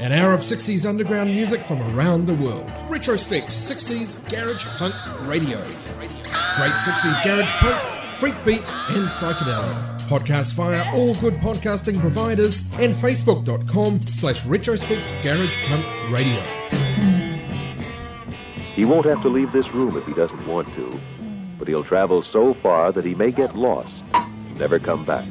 An hour of 60s underground music from around the world. Retrospect 60s Garage Punk Radio. Great 60s Garage Punk, Freak Beat and Psychedelic. Podcast via all good podcasting providers and facebook.com/retrospect Garage Punk Radio. He won't have to leave this room if he doesn't want to, but he'll travel so far that he may get lost and never come back.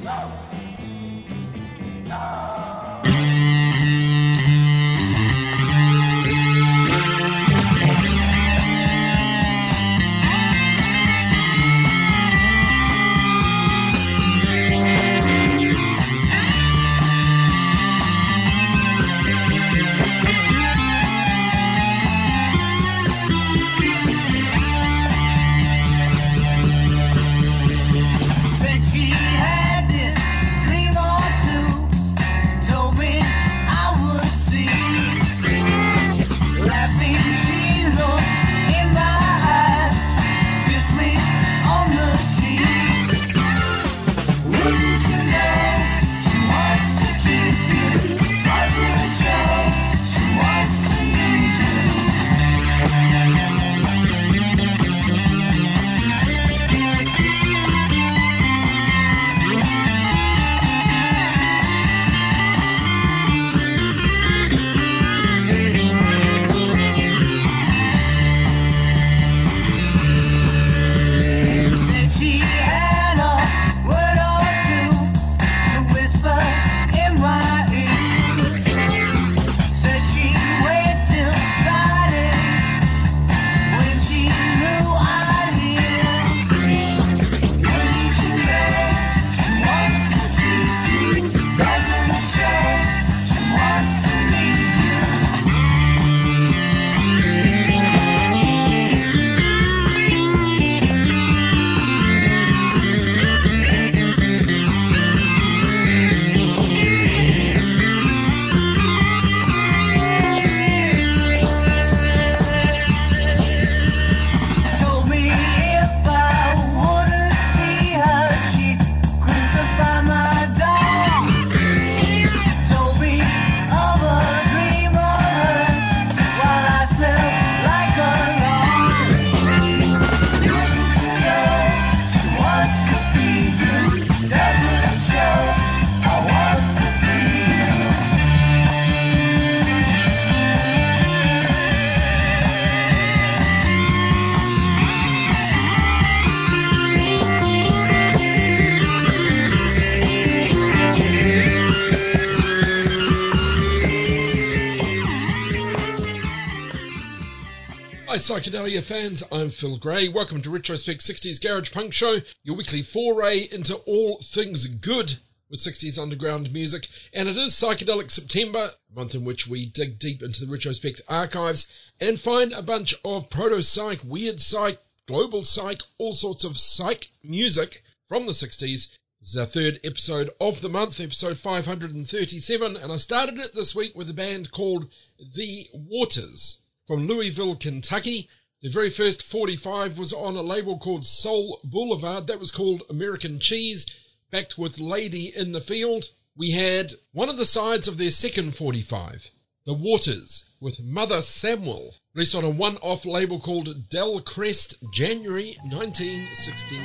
Psychedelia fans, I'm Phil Gray. Welcome to Retrospect 60s Garage Punk Show, your weekly foray into all things good with 60s underground music. And it is Psychedelic September, a month in which we dig deep into the Retrospect archives and find a bunch of proto-psych, weird psych, global psych, all sorts of psych music from the 60s. This is our third episode of the month, episode 537, and I started it this week with a band called The Waters from Louisville, Kentucky. The very first 45 was on a label called Soul Boulevard. That was called American Cheese, backed with Lady in the Field. We had one of the sides of their second 45, The Waters, with Mother Samuel, released on a one-off label called Del Crest, January 1969.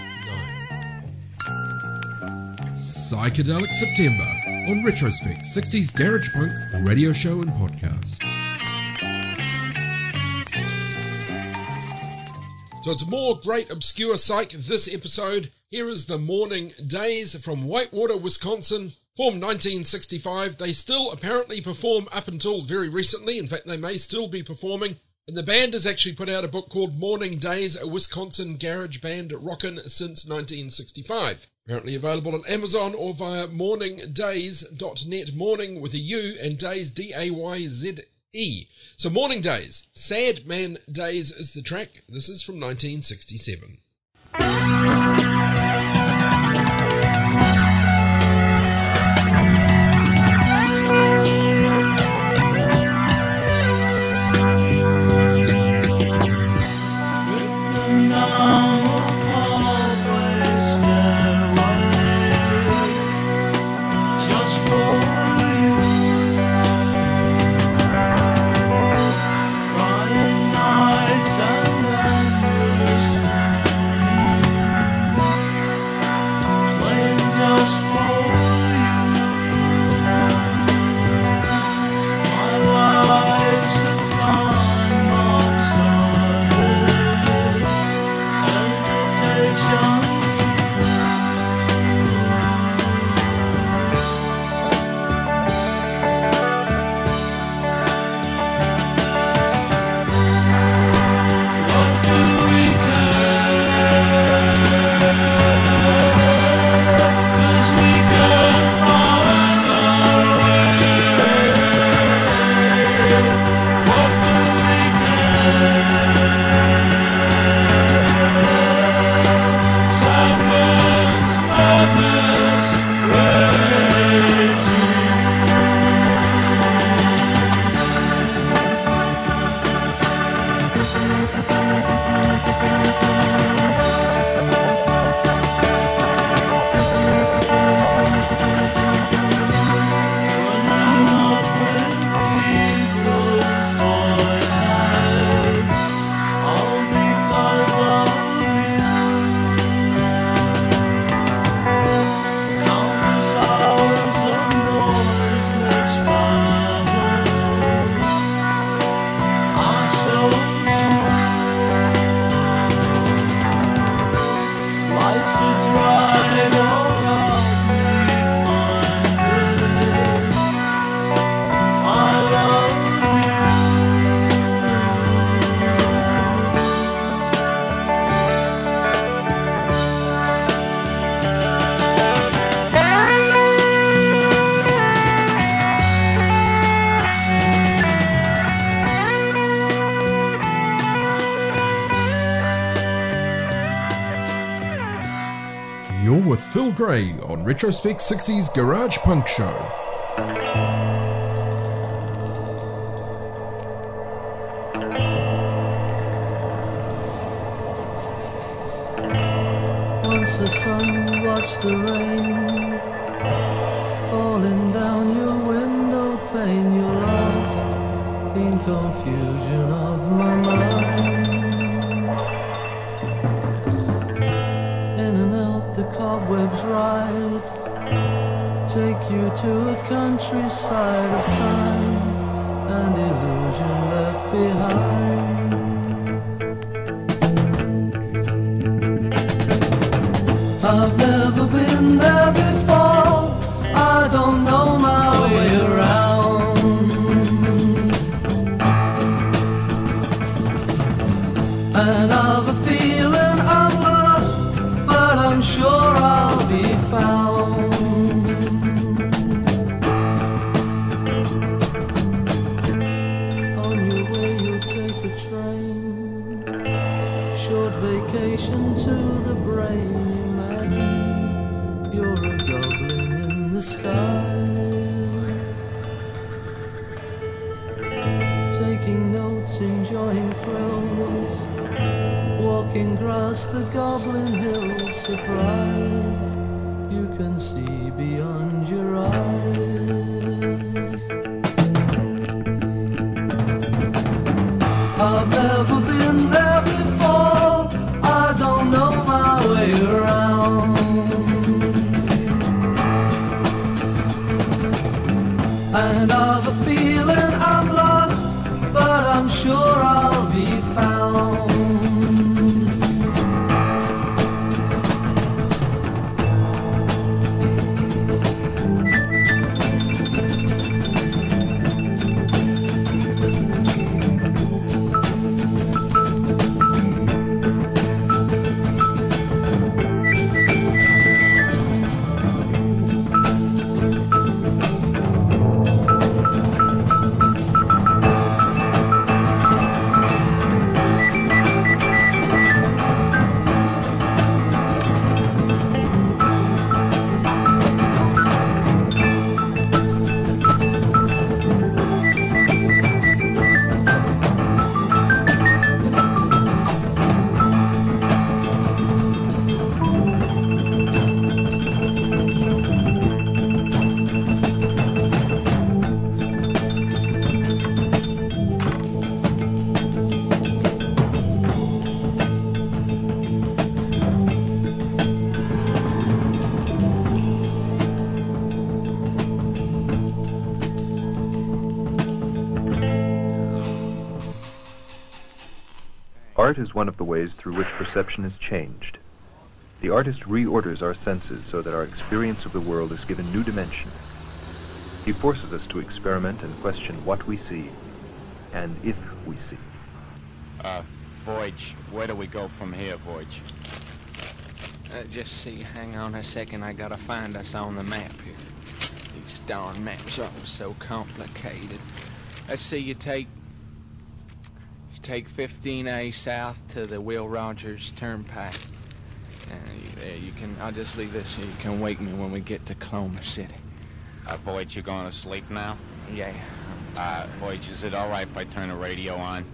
Psychedelic September on Retrospect, 60s Garage Punk Radio Show and Podcast. So it's more great obscure psych this episode. Here is the Morning Days from Whitewater, Wisconsin. Formed 1965. They still apparently perform up until very recently. In fact, they may still be performing. And the band has actually put out a book called Morning Days, a Wisconsin garage band rockin' since 1965. Apparently available on Amazon or via morningdays.net. Morning with a U and days, D-A-Y-Z E. So Morning Days, Sad Man Days is the track. This is from 1967. Phil Gray on Retrospect 60s Garage Punk Show. Art is one of the ways through which perception is changed. The artist reorders our senses so that our experience of the world is given new dimension. He forces us to experiment and question what we see, and if we see. Voyage. Where do we go from here, Voyage? Just see. Hang on a second. I gotta find us on the map here. These darn maps are all so complicated. Let's see. You take 15A south to the Will Rogers Turnpike. There you can. I'll just leave this here. You can wake me when we get to Coloma City. Voyage, you going to sleep now? Yeah. Voyage, is it all right if I turn the radio on?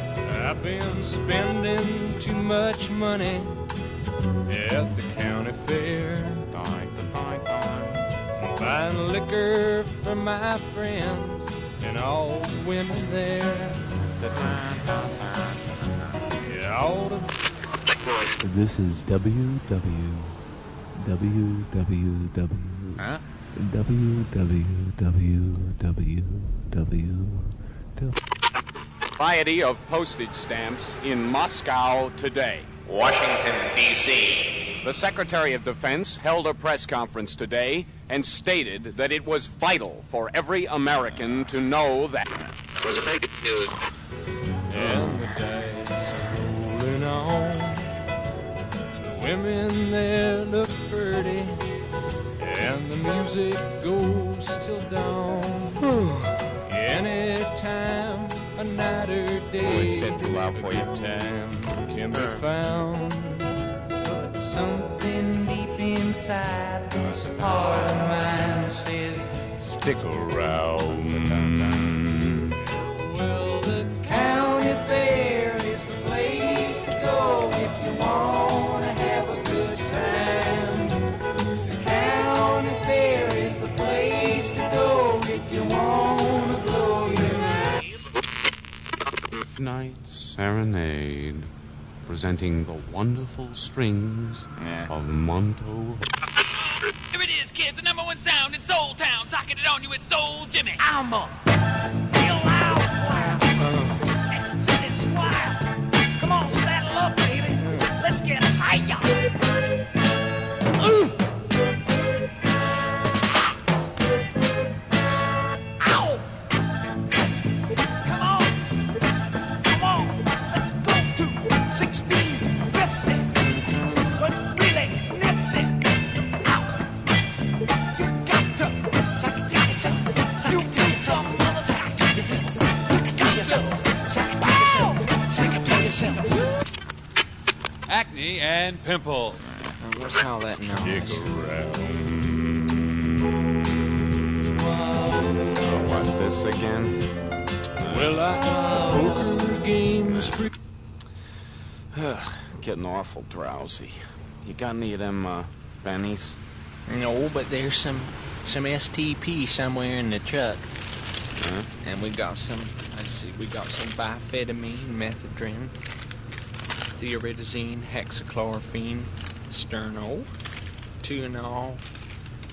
I've been spending too much money at the county fair, buying liquor for my friends and all the women there. This is Variety of postage stamps in Moscow today. Washington, D.C. The Secretary of Defense held a press conference today and stated that it was vital for every American to know that. It was a big news. And the day's rolling on. The women there look pretty. And the music goes till dawn. Anytime, a night or day. Oh, it said too loud for you. Time can be found, but something deep inside this part of mine says, stick around. Well, the county fair is the place to go if you want to have a good time. The county fair is the place to go if you want to blow your mind. Night Serenade, presenting the wonderful strings of Monto. Here it is, kids, the number one sound in Soul Town. Socking it on you, it's Soul Jimmy. I'm a real loud choir. This choir. Come on, saddle up, baby. Let's get higher. Ooh. Acne and pimples. What's all that noise? Stick around. Oh, what, this again? Well, poker games free. Getting awful drowsy. You got any of them bennies? No, but there's some STP somewhere in the truck. Huh? And we got some. Let's see, we got some bifetamine, methadone, theoridazine, hexachlorophene, sterno, tuinol,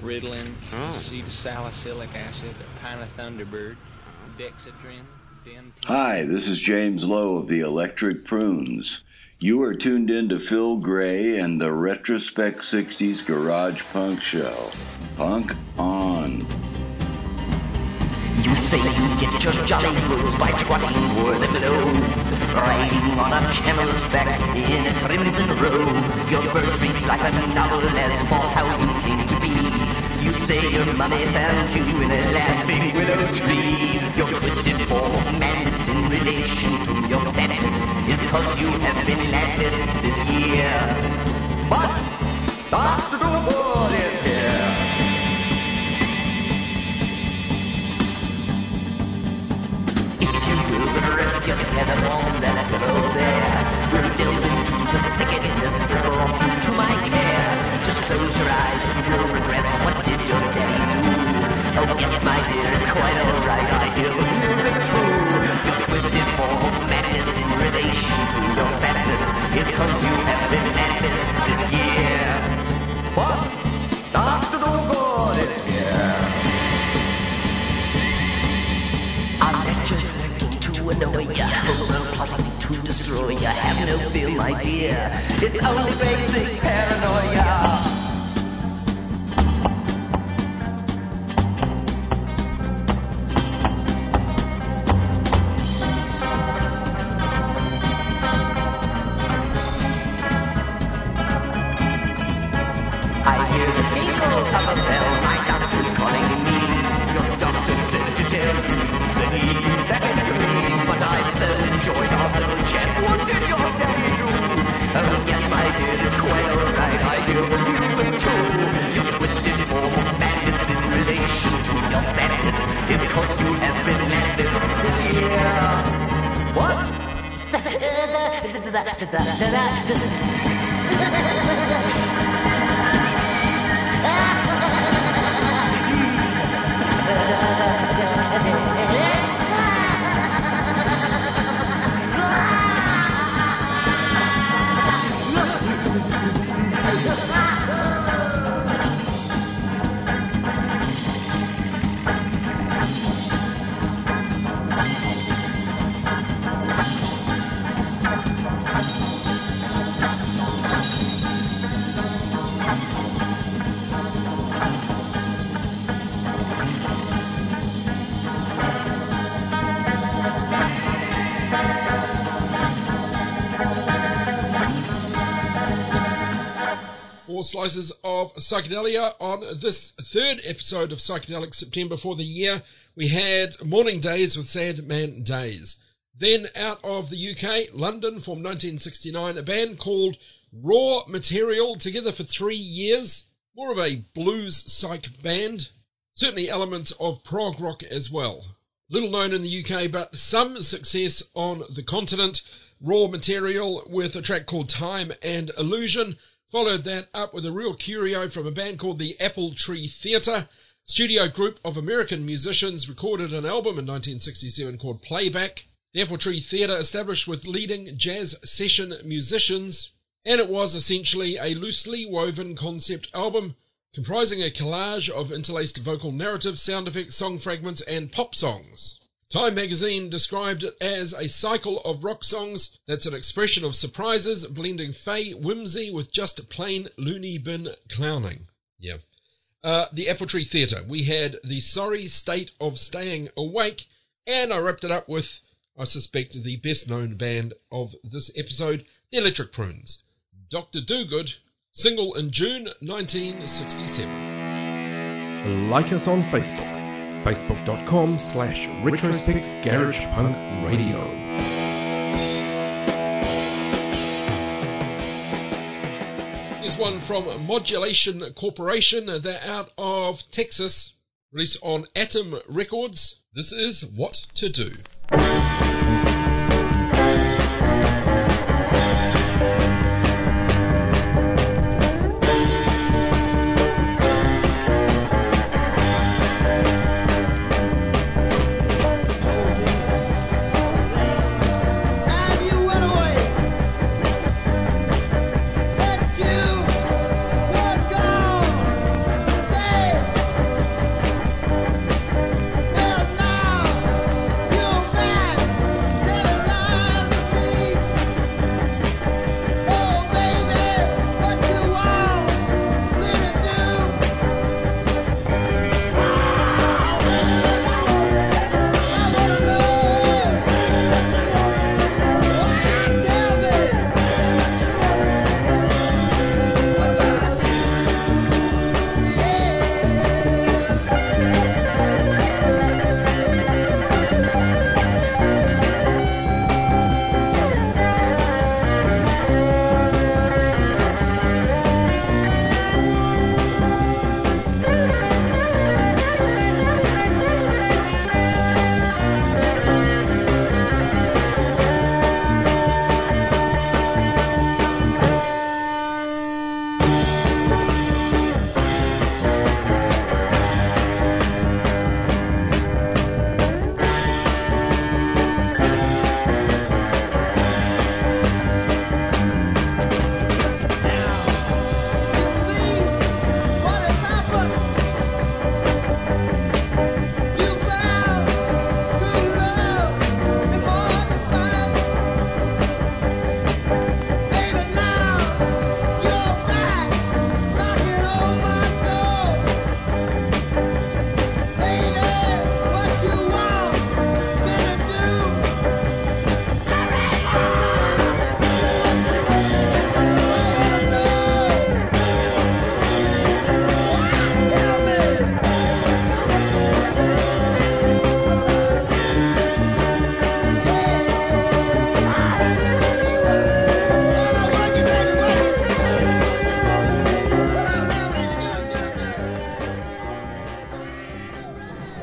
Ritalin, acetylsalicylic acid, Pina Thunderbird, dexedrine, dentin. Hi, this is James Lowe of the Electric Prunes. You are tuned in to Phil Gray and the Retrospect 60s Garage Punk Show. Punk on. You say you get your jolly blues by trotting wood alone, riding on a camel's back in a crimson robe. Your birth reads like a novel as for how you came to be. You say your money found you in a laughing willow tree. Your twisted form, madness in relation to your sadness, is cause you have been latticed this year. But Dr. Doobard is here. Rest your head upon that pillow there. We'll delve into the sickeningness that brought you to my care. Just close your eyes, you'll regress. What did your daddy do? Oh yes, my dear, it's quite alright. I hear the music too. Your twisted form, madness in relation to your sadness, is cause you have been madness this year. What? Dr. Dogo! feel like dear. It's only basic paranoia. Slices of psychedelia on this third episode of Psychedelic September for the year. We had Morning Days with Sandman Days. Then out of the UK, London, formed 1969, a band called Raw Material, together for 3 years. More of a blues psych band. Certainly elements of prog rock as well. Little known in the UK, but some success on the continent. Raw Material with a track called Time and Illusion. Followed that up with a real curio from a band called the Apple Tree Theatre. Studio group of American musicians recorded an album in 1967 called Playback. The Apple Tree Theatre established with leading jazz session musicians, and it was essentially a loosely woven concept album comprising a collage of interlaced vocal narratives, sound effects, song fragments, and pop songs. Time magazine described it as a cycle of rock songs that's an expression of surprises, blending fey whimsy with just plain loony bin clowning. Yeah. The Apple Tree Theatre. We had The Sorry State of Staying Awake, and I wrapped it up with, I suspect, the best-known band of this episode, the Electric Prunes. Dr. Dogood, single in June 1967. Like us on Facebook. Facebook.com/Retrospect Garage Punk Radio. Here's one from Modulation Corporation. They're out of Texas, released on Atom Records. This is What to Do.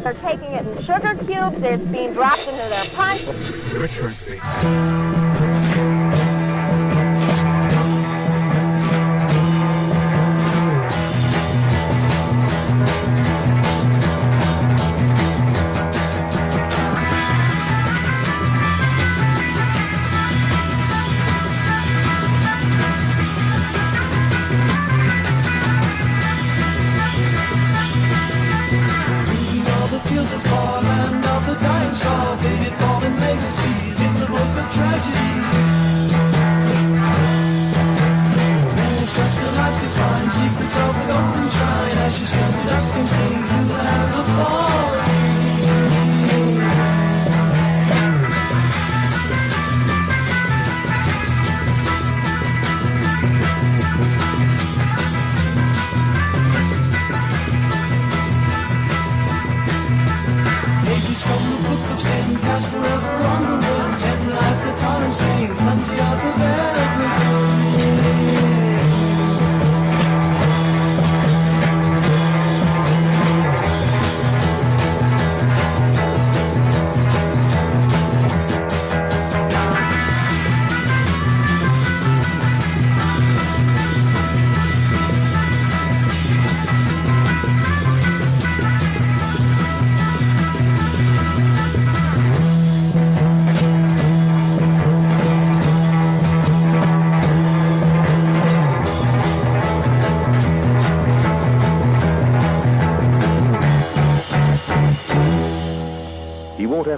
They're taking it in sugar cubes. It's being dropped into their punch. Literacy.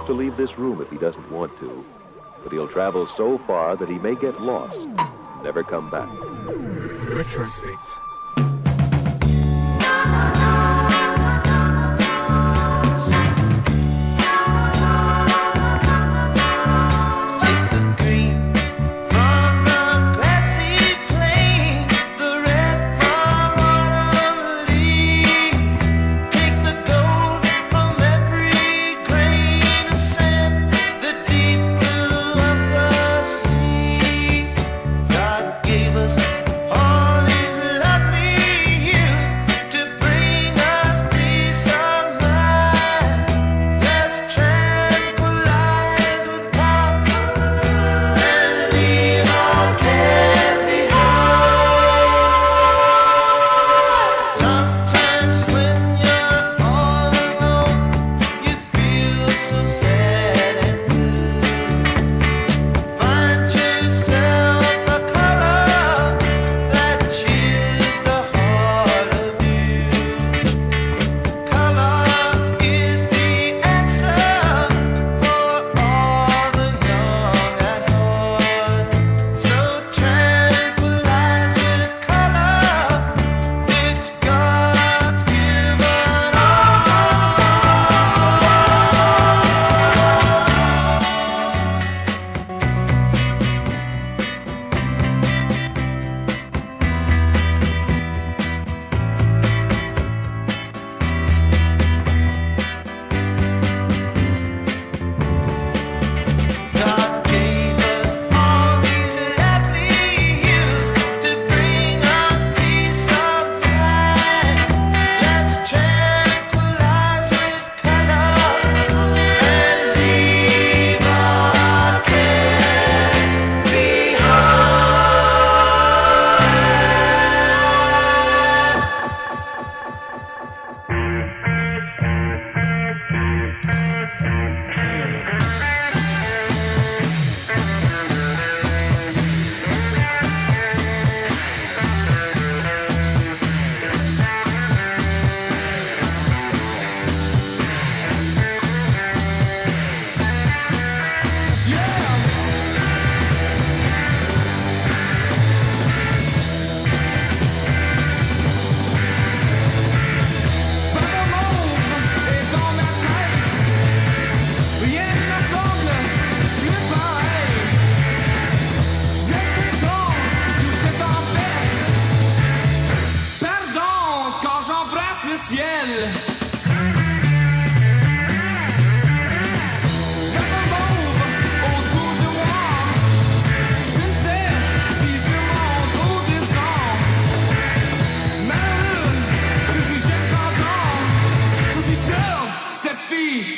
To leave this room if he doesn't want to, but he'll travel so far that he may get lost, never come back. Retrospect.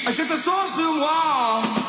I took the sauce and warm.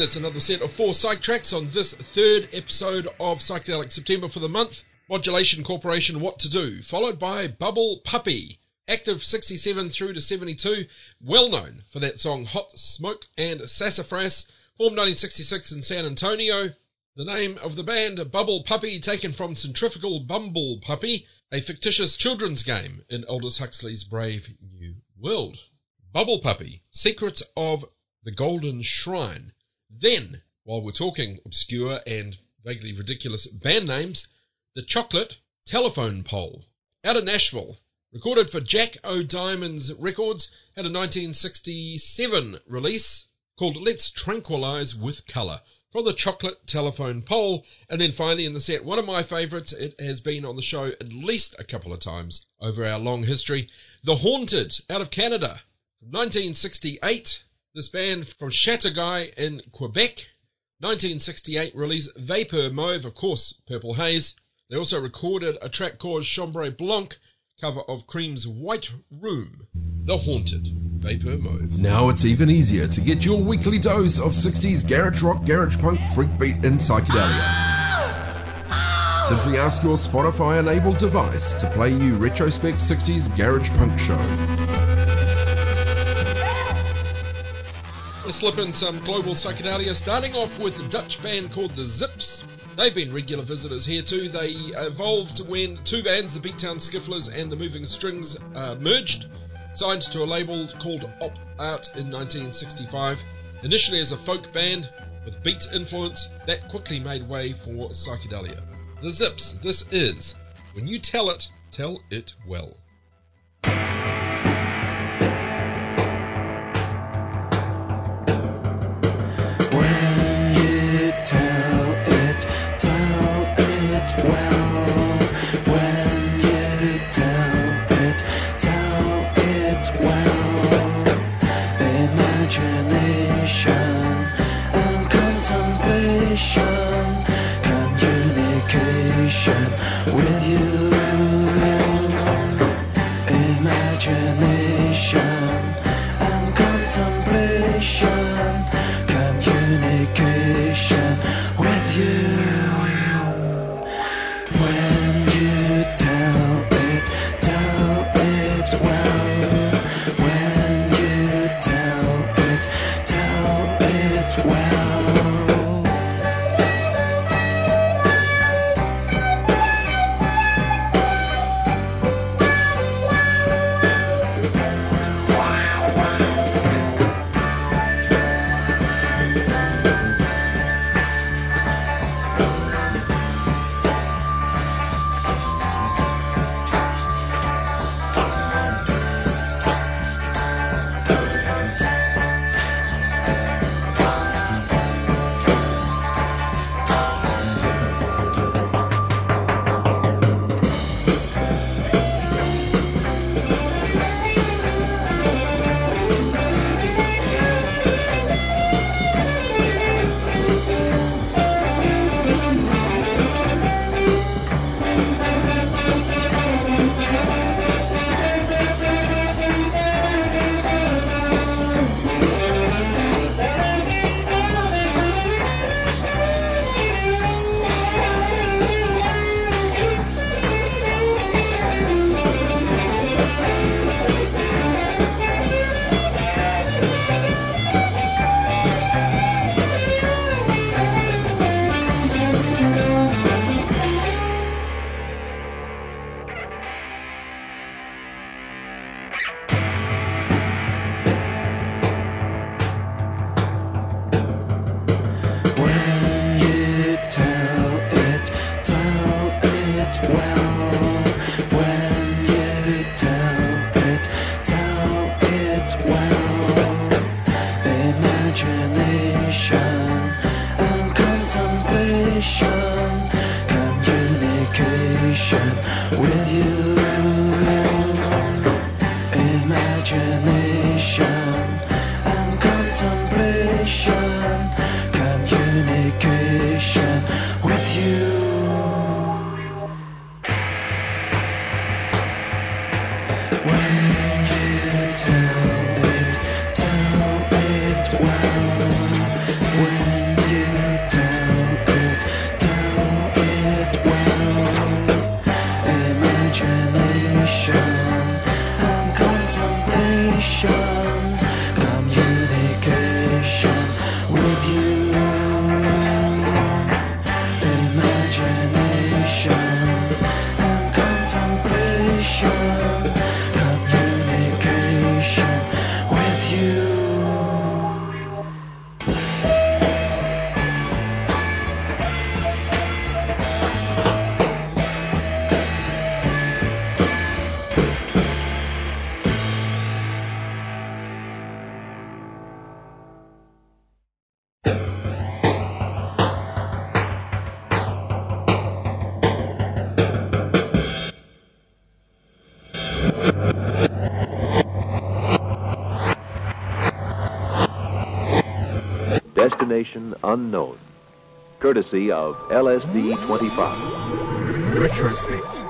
It's another set of four psych tracks on this third episode of Psychedelic September for the month. Modulation Corporation, What to Do, followed by Bubble Puppy, active 67 through to 72, well known for that song Hot Smoke and Sassafras, formed 1966 in San Antonio. The name of the band, Bubble Puppy, taken from Centrifugal Bumble Puppy, a fictitious children's game in Aldous Huxley's Brave New World. Bubble Puppy, Secrets of the Golden Shrine. Then, while we're talking obscure and vaguely ridiculous band names, the Chocolate Telephone Pole, out of Nashville, recorded for Jack O'Diamond's Records, had a 1967 release called Let's Tranquilize with Colour, from the Chocolate Telephone Pole. And then finally in the set, one of my favourites, it has been on the show at least a couple of times over our long history, The Haunted, out of Canada, from 1968. This band from Chateauguay in Quebec, 1968 release Vapor Mauve, of course, Purple Haze. They also recorded a track called Chambre Blanc, cover of Cream's White Room, The Haunted, Vapor Mauve. Now it's even easier to get your weekly dose of 60s garage rock, garage punk, freak beat and psychedelia. Simply ask your Spotify-enabled device to play you Retrospect 60s Garage Punk Show. To slip in some global psychedelia, starting off with a Dutch band called The Zips. They've been regular visitors here too. They evolved when two bands, the Beat Town Skifflers and the Moving Strings, merged, signed to a label called Op Art in 1965. Initially as a folk band with beat influence, that quickly made way for psychedelia. The Zips, this is When You Tell It Well. Communication with you. Destination unknown, courtesy of LSD 25. Retrospect.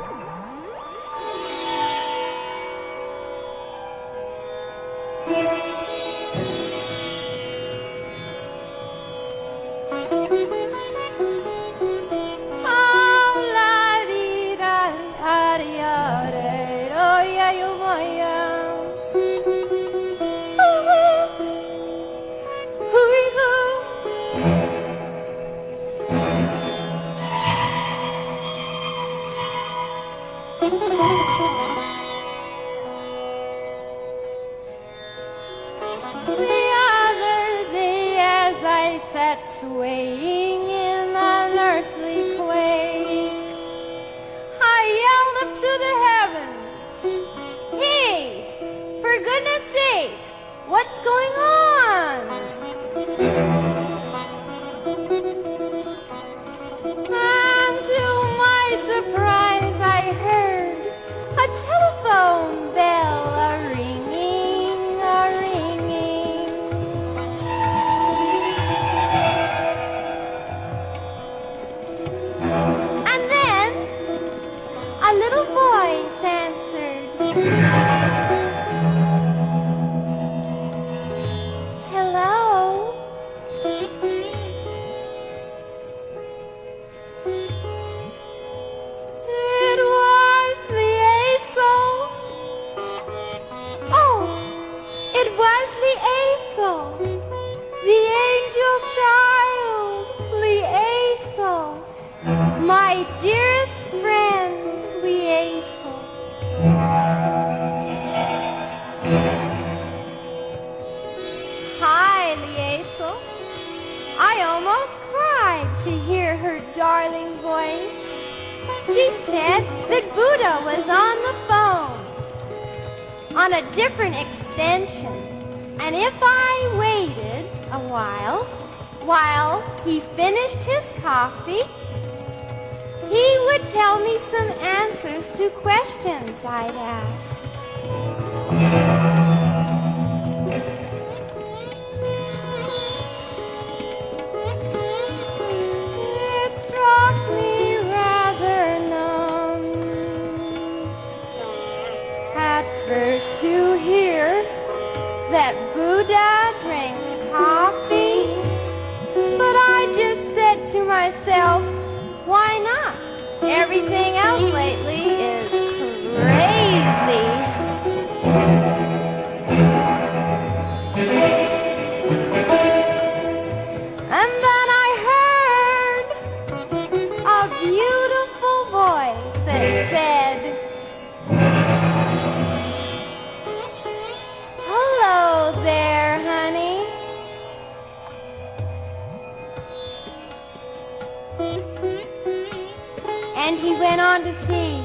And he went on to see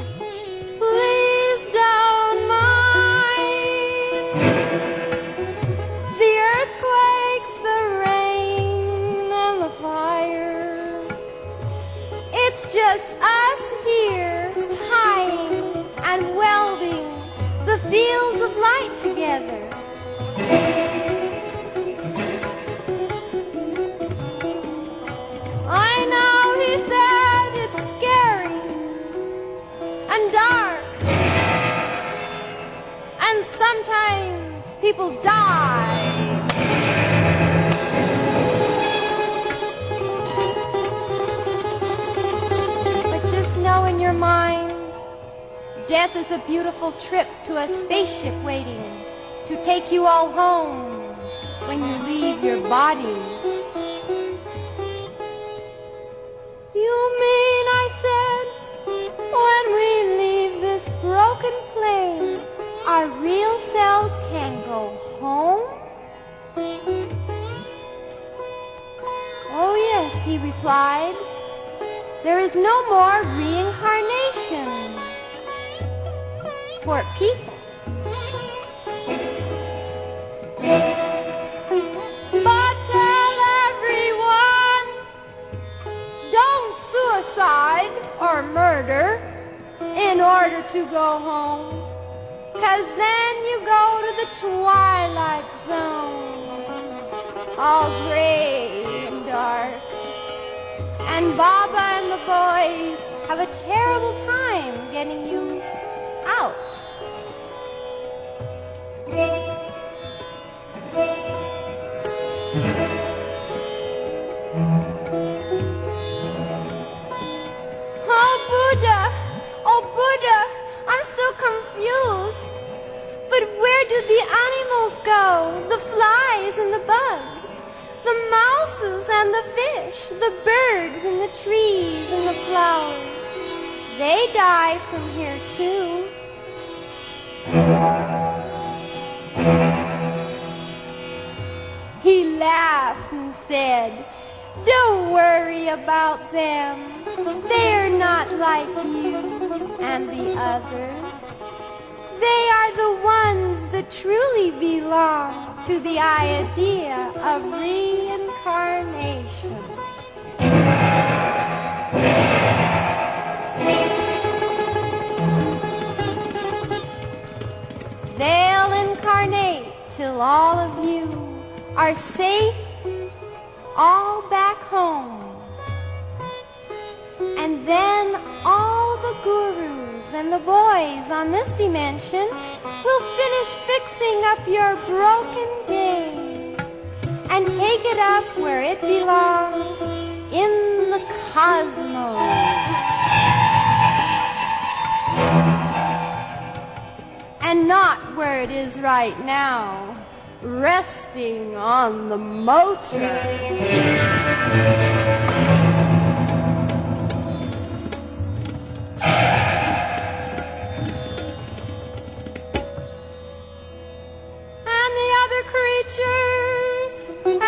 fields of light together. I know, he said, it's scary and dark, and sometimes people die. But just know in your mind, death is a beautiful trip to a spaceship waiting to take you all home when you leave your bodies. You mean, I said, when we leave this broken plane, our real selves can go home? Oh yes, he replied, there is no more reincarnation for people. But tell everyone, don't suicide or murder in order to go home, 'cause then you go to the twilight zone, all gray and dark. And Baba and the boys have a terrible time getting you out. Oh Buddha, I'm so confused. But where do the animals go? The flies and the bugs, the mouses and the fish, the birds and the trees and the flowers. They die from here too. He laughed and said, don't worry about them. They're not like you and the others. They are the ones that truly belong to the idea of reincarnation. They'll incarnate till all of you are safe, all back home. And then all the gurus and the boys on this dimension will finish fixing up your broken game and take it up where it belongs, in the cosmos. And not where it is right now, resting on the motor. And the other creatures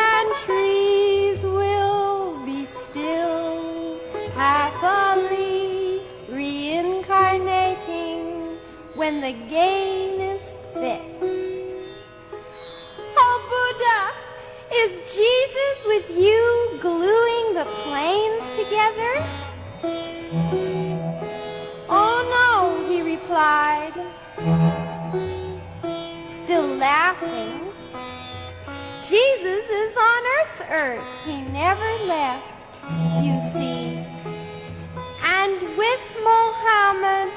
and trees will be still, happily reincarnating when the game. Is Jesus with you gluing the planes together? Oh no, he replied, still laughing. Jesus is on Earth's earth. He never left, you see. And with Mohammed,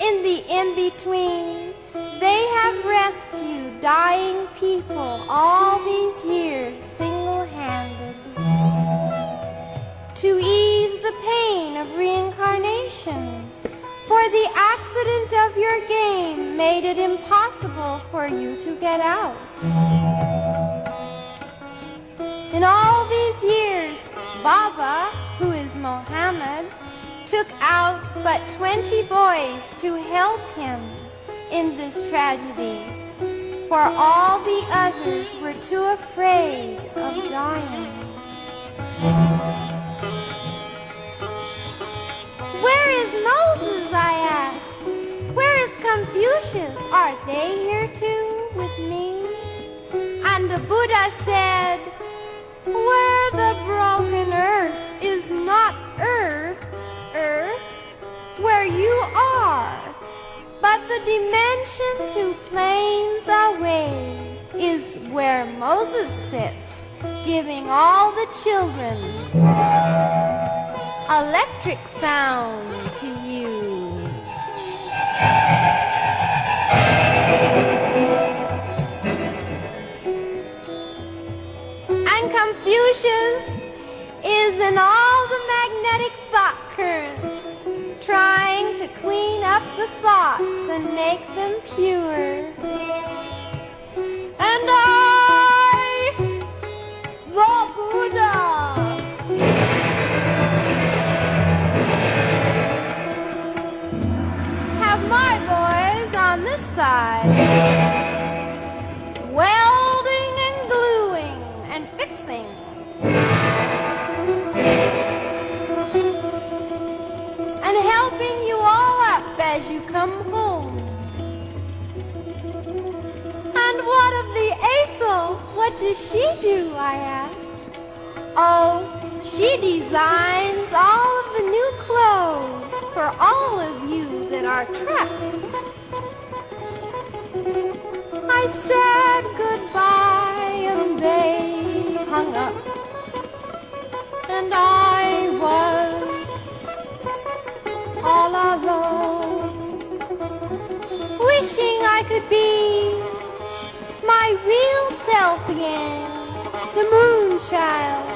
in the in-between, they have rescued dying people all these years single-handed to ease the pain of reincarnation, for the accident of your game made it impossible for you to get out. In all these years, Baba, who is Mohammed, took out but 20 boys to help him in this tragedy, for all the others were too afraid of dying. Where is Moses, I asked? Where is Confucius? Are they here too with me? And the Buddha said, where the broken earth is not Earth's earth, where you are, but the dimension connection to plains away is where Moses sits, giving all the children electric sound to you. And Confucius is in all the magnetic thought currents, trying to clean up the thoughts and make them pure. And I, the Buddha, have my boys on this side, welding and gluing and fixing. Helping you all up as you come home. And what of the Aesop? What does she do, I ask? Oh, she designs all of the new clothes for all of you that are trapped. I said goodbye and they hung up. And I was all alone, wishing I could be my real self again, the moon child.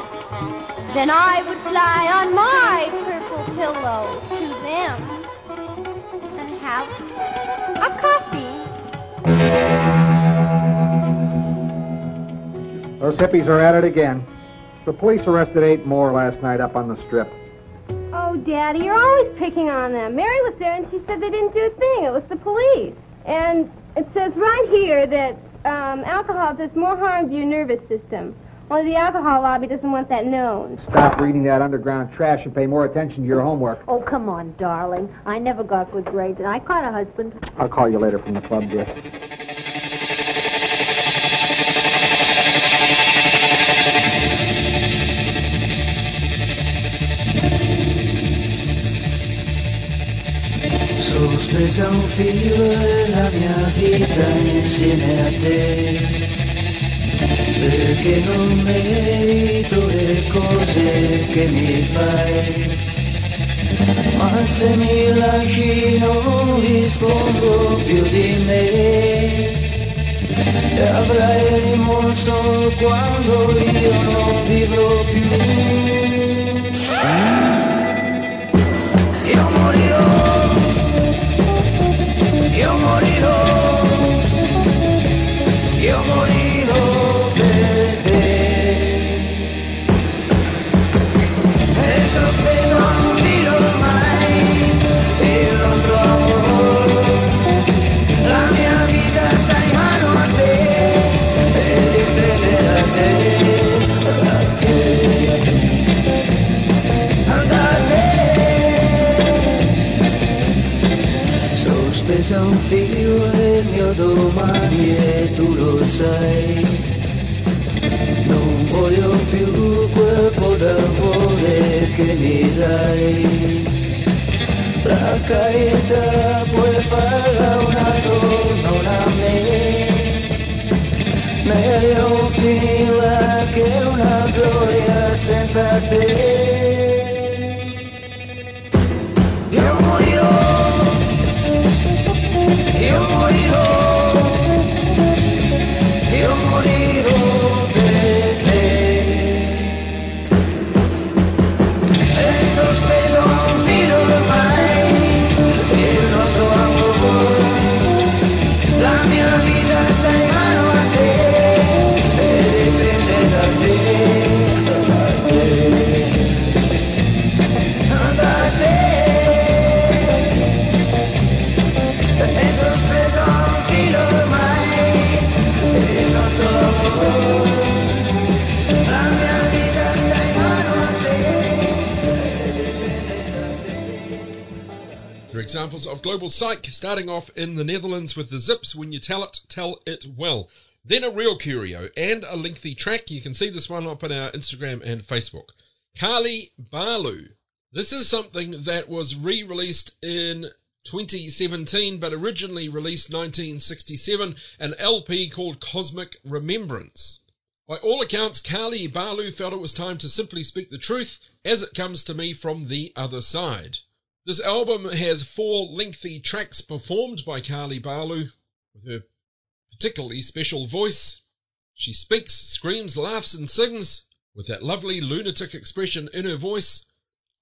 Then I would fly on my purple pillow to them and have a coffee. Those hippies are at it again. The police arrested 8 more last night up on the Strip. Oh, Daddy, you're always picking on them. Mary was there, and she said they didn't do a thing. It was the police. And it says right here that alcohol does more harm to your nervous system. Only the alcohol lobby doesn't want that known. Stop reading that underground trash and pay more attention to your homework. Oh, come on, darling. I never got good grades, and I caught a husband. I'll call you later from the club, dear. Sospesa un filo della mia vita insieme a te, perché non merito le cose che mi fai, ma se mi lasci non rispondo più di me, e avrai rimorso quando io non vivrò più. Io morirò per te. È sospeso a un filo ormai il nostro amore. La mia vita sta in mano a te e dipende da te, da te, da te. Sospesa un filo del mio domani e tu lo sai, non voglio più quel po' d'amore che mi dai, la carità puoi farla un altro, non a me, meglio finirla che una gloria senza te. Io morirò, io morirò. Examples of global psych, starting off in the Netherlands with the Zips, When You Tell It Well. Then a real curio and a lengthy track. You can see this one up on our Instagram and Facebook. Kali Balu. This is something that was re-released in 2017, but originally released 1967, an LP called Cosmic Remembrance. By all accounts, Kali Balu felt it was time to simply speak the truth as it comes to me from the other side. This album has 4 lengthy tracks performed by Kali Balu, with her particularly special voice. She speaks, screams, laughs and sings, with that lovely lunatic expression in her voice,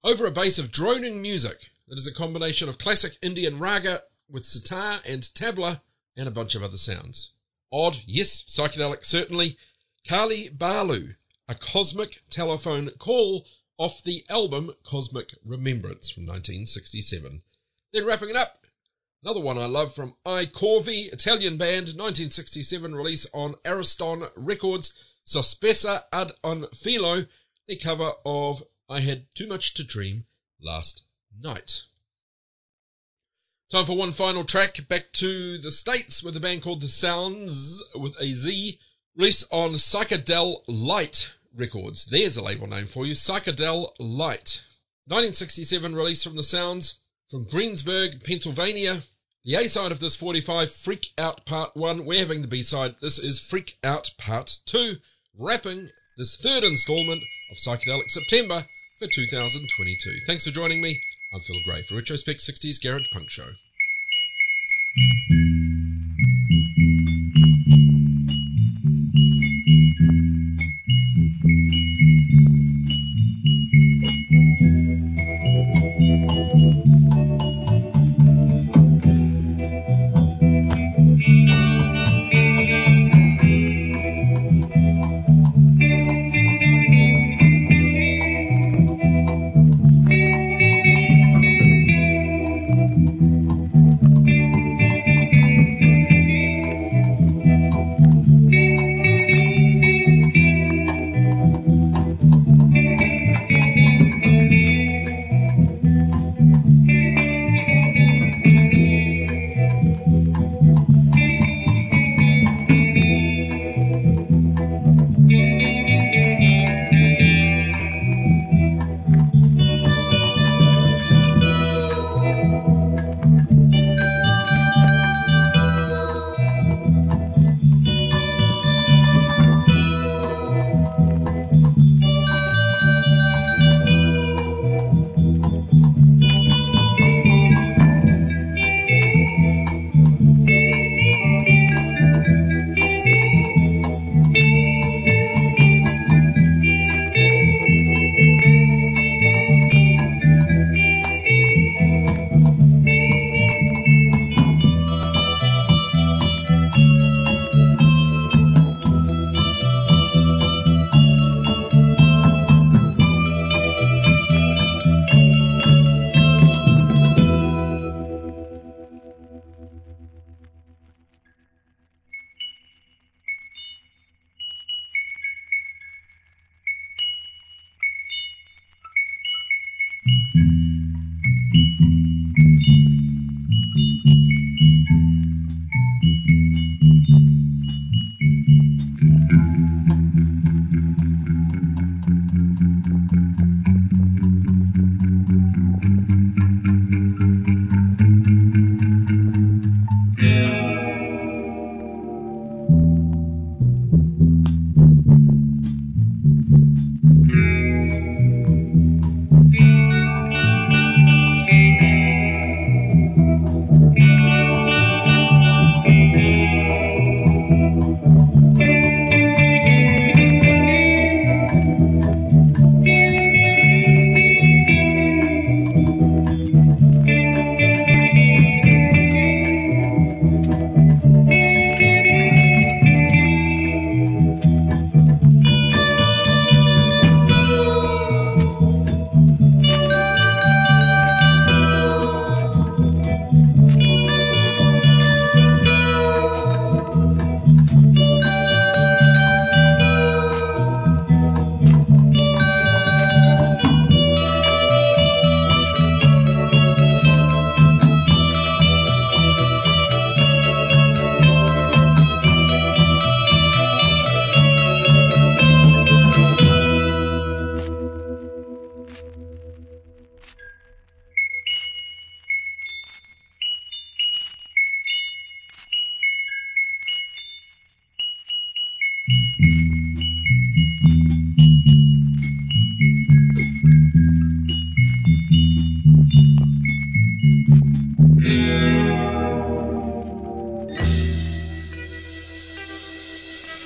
over a bass of droning music that is a combination of classic Indian raga with sitar and tabla and a bunch of other sounds. Odd, yes, psychedelic certainly. Kali Balu, a Cosmic Telephone Call off the album Cosmic Remembrance from 1967. Then wrapping it up, another one I love from I Corvi, Italian band, 1967 release on Ariston Records, Sospesa ad un filo, the cover of I Had Too Much to Dream Last Night. Time for one final track, back to the States with a band called The Sounds with a Z, released on Psychedel Light Records. There's a label name for you, Psychedel Light. 1967 release from The Sounds from Greensburg, Pennsylvania. The A-side of this 45, Freak Out Part 1. We're having the B-side. This is Freak Out Part 2, wrapping this third installment of Psychedelic September for 2022. Thanks for joining me. I'm Phil Gray for Retrospect 60s Garage Punk Show.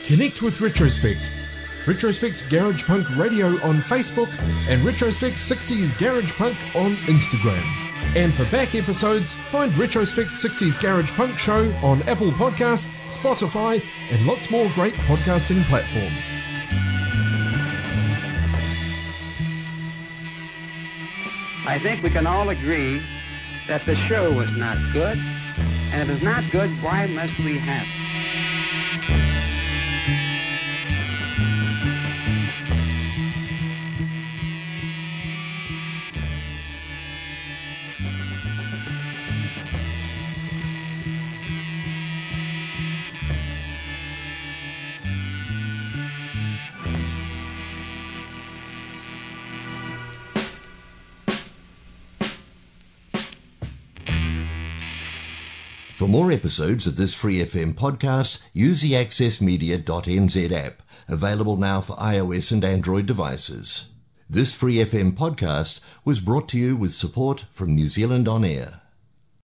Connect with Retrospect. Retrospect Garage Punk Radio on Facebook and Retrospect 60s Garage Punk on Instagram. And for back episodes, find Retrospect 60s Garage Punk Show on Apple Podcasts, Spotify, and lots more great podcasting platforms. I think we can all agree that the show was not good, and if it's not good, why must we have it? For more episodes of this Free FM podcast, use the accessmedia.nz app, available now for iOS and Android devices. This Free FM podcast was brought to you with support from New Zealand On Air.